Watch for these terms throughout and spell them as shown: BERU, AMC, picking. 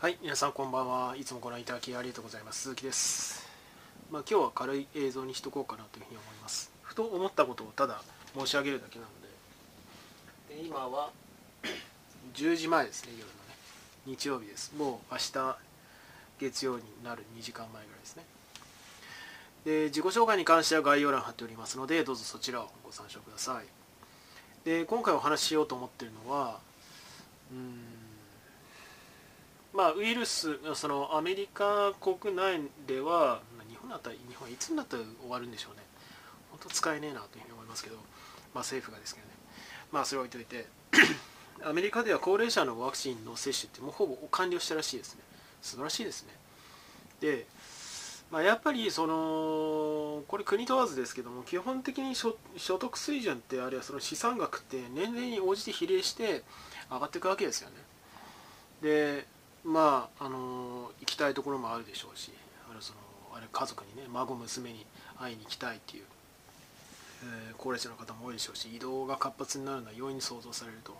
はい、皆さんこんばんは。いつもご覧いただきありがとうございます。鈴木です。今日は軽い映像にしとこうかなというふうに思います。ふと思ったことをただ申し上げるだけなので。で、今は10時前ですね、夜のね。日曜日です。もう明日月曜になる2時間前ぐらいですね。で、自己紹介に関しては概要欄貼っておりますので、どうぞそちらをご参照ください。で、今回お話ししようと思っているのは、ウイルス、そのアメリカ国内では、日本はいつになったら終わるんでしょうね。本当使えねえなというふうに思いますけど、政府がですけどね。それは置いといて、アメリカでは高齢者のワクチンの接種ってもうほぼ完了したらしいですね。素晴らしいですね。で、やっぱりこれ国問わずですけども、基本的に所得水準って、あるいはその資産額って年齢に応じて比例して上がっていくわけですよね。で、行きたいところもあるでしょうし、家族にね、孫娘に会いに行きたいっていう、高齢者の方も多いでしょうし、移動が活発になるのは容易に想像されると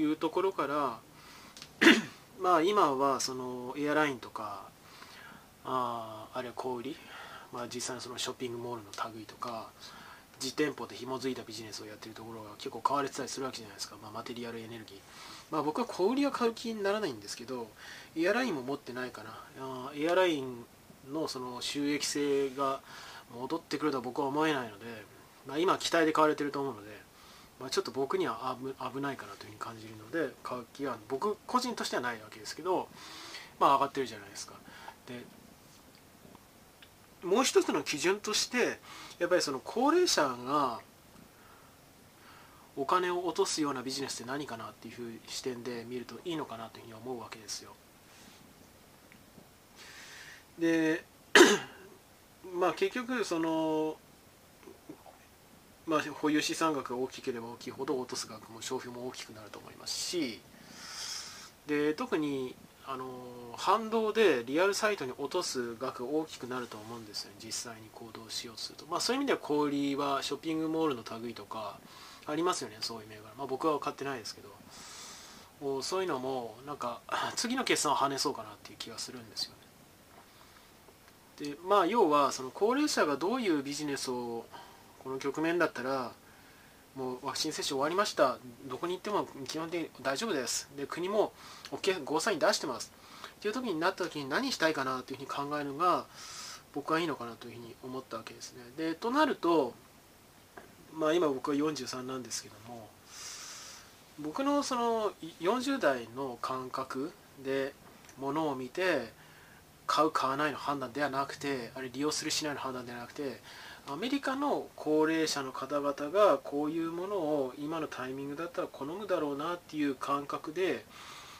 いうところから今はエアラインとか、あるいは小売り、実際のショッピングモールの類とか、自店舗でひもづいたビジネスをやってるところが結構買われてたりするわけじゃないですか、マテリアルエネルギー。僕は小売りは買う気にならないんですけど、エアラインも持ってないかな。エアラインの収益性が戻ってくるとは僕は思えないので、今期待で買われてると思うので、ちょっと僕には危ないかなというふうに感じるので、買う気は僕個人としてはないわけですけど、上がってるじゃないですか。で、もう一つの基準として、やっぱり高齢者がお金を落とすようなビジネスって何かなっていう視点で見るといいのかなというふうに思うわけですよ。で、結局保有資産額が大きければ大きいほど落とす額も消費も大きくなると思いますし、で、特に反動でリアルサイトに落とす額が大きくなると思うんですよね、実際に行動しようとすると。そういう意味では小売りはショッピングモールの類とかありますよね、そういう銘柄。僕は買ってないですけど、そういうのも次の決算を跳ねそうかなっていう気がするんですよね。で、要は高齢者がどういうビジネスを、この局面だったらもうワクチン接種終わりました、どこに行っても基本的に大丈夫です、で国も OK ゴーサイン出してますっていう時になった時に何したいかなというふうに考えるのが僕はいいのかなというふうに思ったわけですね。で、となると、今僕は43なんですけども、僕の40代の感覚で物を見て買う買わないの判断ではなくて、あれ利用するしないの判断ではなくて、アメリカの高齢者の方々がこういうものを今のタイミングだったら好むだろうなっていう感覚で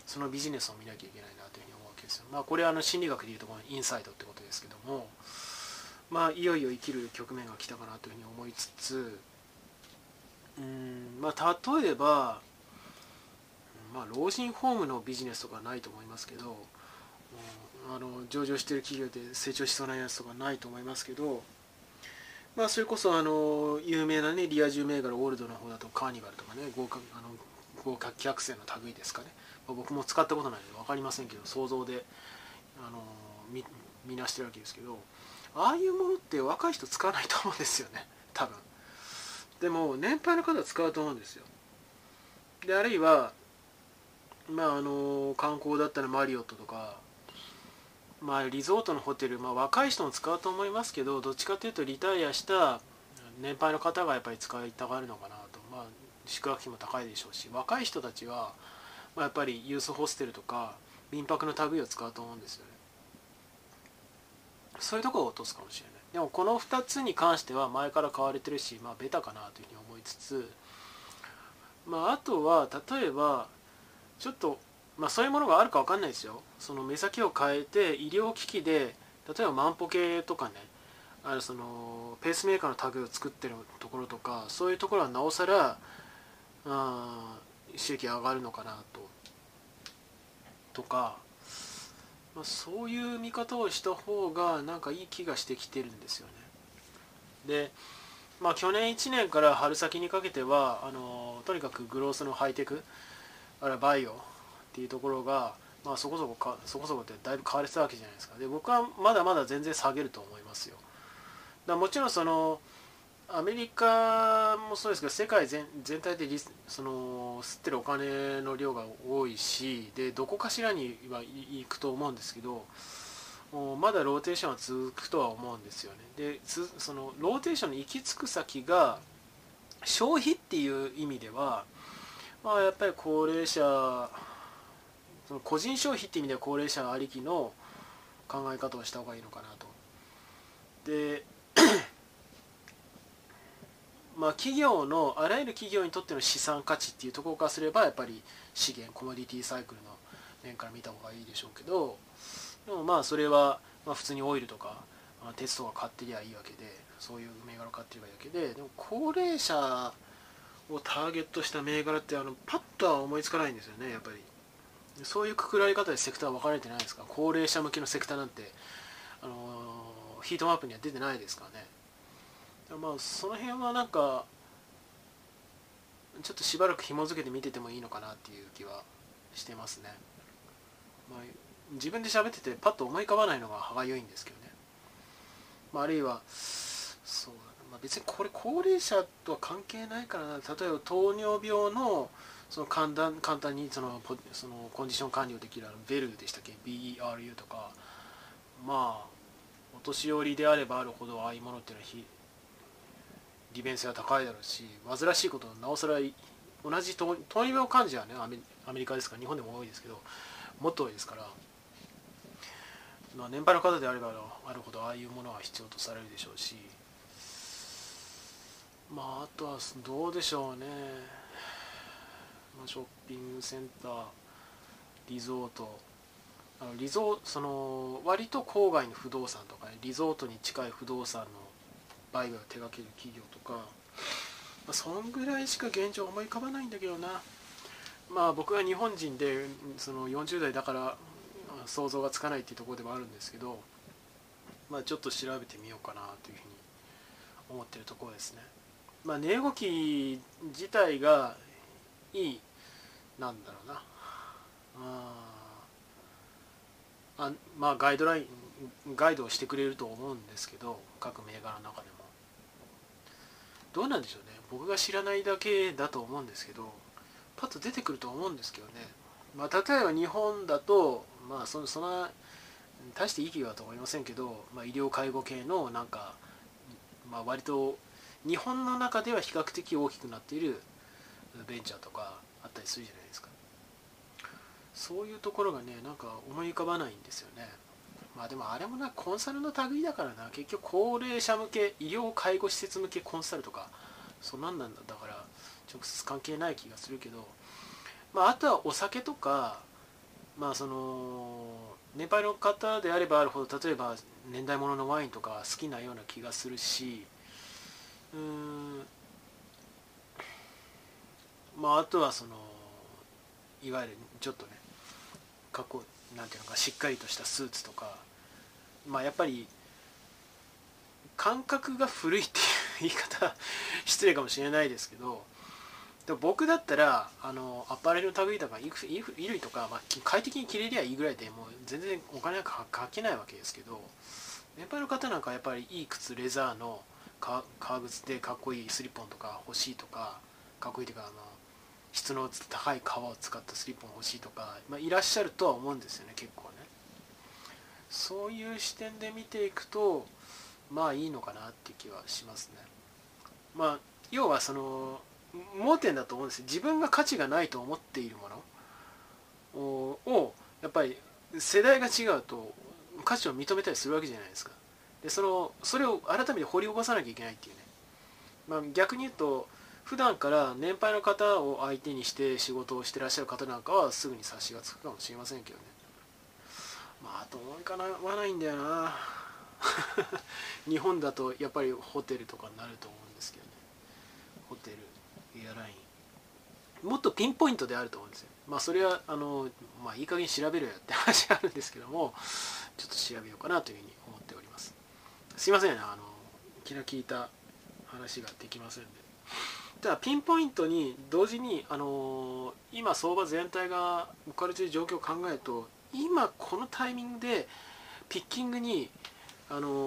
そのビジネスを見なきゃいけないなというふうに思うわけですよ。これは心理学でいうところのインサイトってことですけども、いよいよ生きる局面が来たかなというふうに思いつつ、例えば、老人ホームのビジネスとかないと思いますけど、上場している企業で成長しそうなやつとかないと思いますけど、それこそ有名なね、リア充銘柄オールドの方だとカーニバルとかね、豪華客船の類ですかね。僕も使ったことないので分かりませんけど、想像で見なしてるわけですけど、ああいうものって若い人使わないと思うんですよね、多分。でも年配の方は使うと思うんですよ。で、あるいは観光だったらマリオットとか、リゾートのホテル、若い人も使うと思いますけど、どっちかというとリタイアした年配の方がやっぱり使いたがるのかなと。宿泊費も高いでしょうし、若い人たちは、やっぱりユースホステルとか民泊の類を使うと思うんですよね。そういうところを落とすかもしれない。でもこの2つに関しては前から買われてるし、ベタかなというふうに思いつつ、あとは例えばちょっと、そういうものがあるか分かんないですよ。目先を変えて医療機器で、例えば万歩計とかね、ペースメーカーの類を作ってるところとか、そういうところはなおさら収益上がるのかなとか。そういう見方をした方がいい気がしてきてるんですよね。で、去年1年から春先にかけてはとにかくグロースのハイテク、あるいはバイオっていうところがまあそこそこってだいぶ買われてたわけじゃないですか。で僕はまだまだ全然下げると思いますよ。だもちろんそのアメリカもそうですけど、世界 全体でその吸ってるお金の量が多いし、でどこかしらには行くと思うんですけど、まだローテーションは続くとは思うんですよね。でそのローテーションに行き着く先が消費っていう意味では、まあ、やっぱり高齢者、その個人消費っていう意味では高齢者ありきの考え方をした方がいいのかなと。でまあ、企業のあらゆる企業にとっての資産価値っていうところからすれば、やっぱり資源コモディティサイクルの面から見た方がいいでしょうけど、でもまあそれはまあ普通にオイルとか鉄とか買ってりゃいいわけで、そういう銘柄を買ってればいいわけで、でも高齢者をターゲットした銘柄ってパッとは思いつかないんですよね。やっぱりそういうくくられ方でセクターは分かれてないですか。高齢者向けのセクターなんてヒートマップには出てないですからね。まあその辺はなんかちょっとしばらく紐付けて見ててもいいのかなっていう気はしてますね。まあ、自分で喋っててパッと思い浮かばないのが歯がゆいんですけどね。まあ、あるいはそう、まあ、別にこれ高齢者とは関係ないからな、例えば糖尿病のその簡単にそのコンディション管理をできるベルでしたっけ、 BERU とか、まあお年寄りであればあるほどああいうものっていうのは利便性は高いだろうし、煩わしいことをなおさら同じ糖尿病患者はね、アメリカですから日本でも多いですけど、もっと多いですから、まあ、年配の方であればあるほどああいうものは必要とされるでしょうし、まああとはどうでしょうね、まあ、ショッピングセンター、リゾート、その割と郊外の不動産とかね、リゾートに近い不動産の売買を手掛ける企業とか、まあ、そんぐらいしか現状思い浮かばないんだけどな。まあ僕が日本人でその40代だから想像がつかないっていうところでもあるんですけど、まあ、ちょっと調べてみようかなというふうに思ってるところですね。まあ、値動き自体がいい、なんだろうな、まあガイドをしてくれると思うんですけど、各銘柄の中でもどうなんでしょうね。僕が知らないだけだと思うんですけど、パッと出てくると思うんですけどね。まあ、例えば日本だと、まあ、そんな大していい企業だと思いませんけど、まあ、医療介護系のなんか、まあ、割と日本の中では比較的大きくなっているベンチャーとかあったりするじゃないですか。そういうところがね、なんか思い浮かばないんですよね。まあでもあれもな、コンサルの類だからな、結局高齢者向け、医療介護施設向けコンサルとか、そんなんなんだ、だから直接関係ない気がするけど、まああとはお酒とか、まあその年配の方であればあるほど、例えば年代物のワインとか好きなような気がするし、まああとはそのいわゆるちょっとね、かっこいいなんていうのか、しっかりとしたスーツとか、まあやっぱり感覚が古いっていう言い方失礼かもしれないですけど、でも僕だったらアパレルの類とか衣類とか、まあ、快適に着れりゃいいぐらいでもう全然お金なんかかけないわけですけど、年配の方なんかやっぱりいい靴、レザーの革靴でかっこいいスリッポンとか欲しいとか、かっこいいというか質の高い革を使ったスリッポン欲しいとか、まあ、いらっしゃるとは思うんですよね、結構ね。そういう視点で見ていくとまあいいのかなっていう気はしますね。まあ要はその盲点だと思うんですよ。自分が価値がないと思っているものをやっぱり世代が違うと価値を認めたりするわけじゃないですか。でそれを改めて掘り起こさなきゃいけないっていうね。まあ、逆に言うと普段から年配の方を相手にして仕事をしてらっしゃる方なんかはすぐに察しがつくかもしれませんけどね。まああと思いかなわないんだよな日本だとやっぱりホテルとかになると思うんですけどね。ホテル、エアライン、もっとピンポイントであると思うんですよ。まあそれはまあいい加減調べろよって話があるんですけども、ちょっと調べようかなというふうに思っております。すいませんね、気の利いた話ができませんで、じゃあピンポイントに同時に、今相場全体が置かれている状況を考えると、今このタイミングでピッキングに、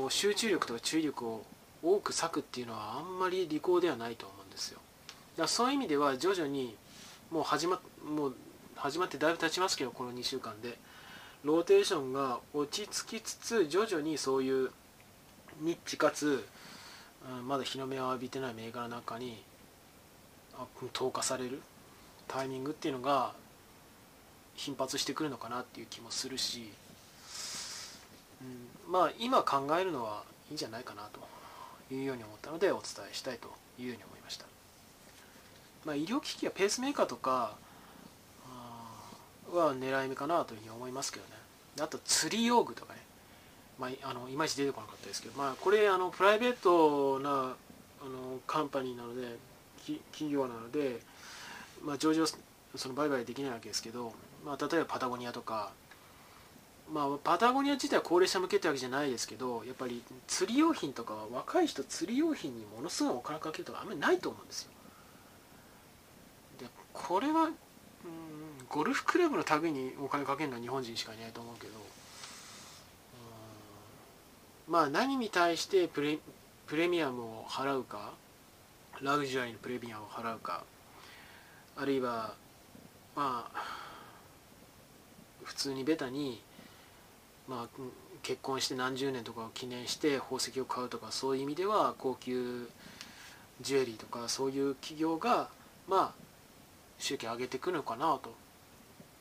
集中力とか注意力を多く割くっていうのはあんまり利口ではないと思うんですよ。だからそういう意味では徐々にもう始まってだいぶ経ちますけど、この2週間でローテーションが落ち着きつつ、徐々にそういうニッチかつ、まだ日の目を浴びてない銘柄の中に投下されるタイミングっていうのが頻発してくるのかなっていう気もするし、まあ今考えるのはいいんじゃないかなというように思ったのでお伝えしたいというように思いました。まあ、医療機器やペースメーカーとかは狙い目かなというふうに思いますけどね。あと釣り用具とかね、いまいち出てこなかったですけど、これプライベートなカンパニーなので、企業なので、上場その売買できないわけですけど、例えばパタゴニアとか、パタゴニア自体は高齢者向けってわけじゃないですけど、やっぱり釣り用品とかは若い人釣り用品にものすごいお金かけるとかあんまりないと思うんですよ。でこれはゴルフクラブのためにお金かけるのは日本人しかいないと思うけど、何に対してプレミアムを払うか、ラグジュアリーのプレミアムを払うか、あるいは普通にベタに、結婚して何十年とかを記念して宝石を買うとか、そういう意味では高級ジュエリーとかそういう企業が収益上げてくるのかなと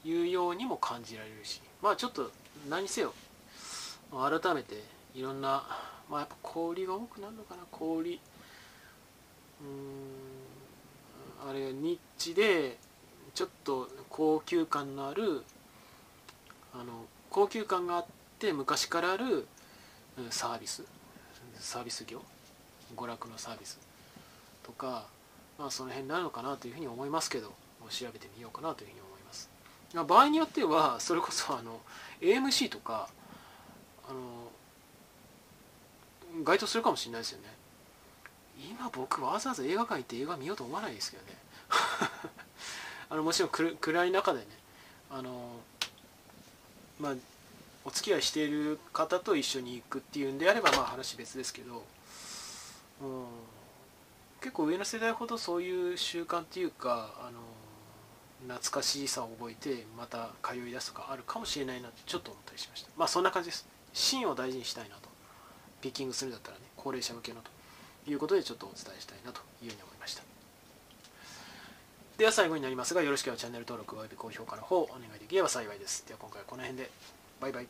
いうようにも感じられるし、ちょっと何せよ改めていろんな、やっぱ小売りが多くなるのかな、小売りあれニッチでちょっと高級感のある高級感があって昔からあるサービス業、娯楽のサービスとか、その辺になるのかなというふうに思いますけど、調べてみようかなというふうに思います。場合によってはそれこそAMC とか該当するかもしれないですよね。今僕わざわざ映画館行って映画見ようと思わないですけどねもちろん暗い中でね、お付き合いしている方と一緒に行くっていうんであれば話別ですけど、結構上の世代ほどそういう習慣っていうか懐かしさを覚えてまた通い出すとかあるかもしれないなってちょっと思ったりしました。そんな感じです。芯を大事にしたいなと、ピッキングするんだったらね、高齢者向けのということでちょっとお伝えしたいなというふうに思いました。では最後になりますが、よろしければチャンネル登録および高評価の方お願いできれば幸いです。では今回はこの辺で、バイバイ。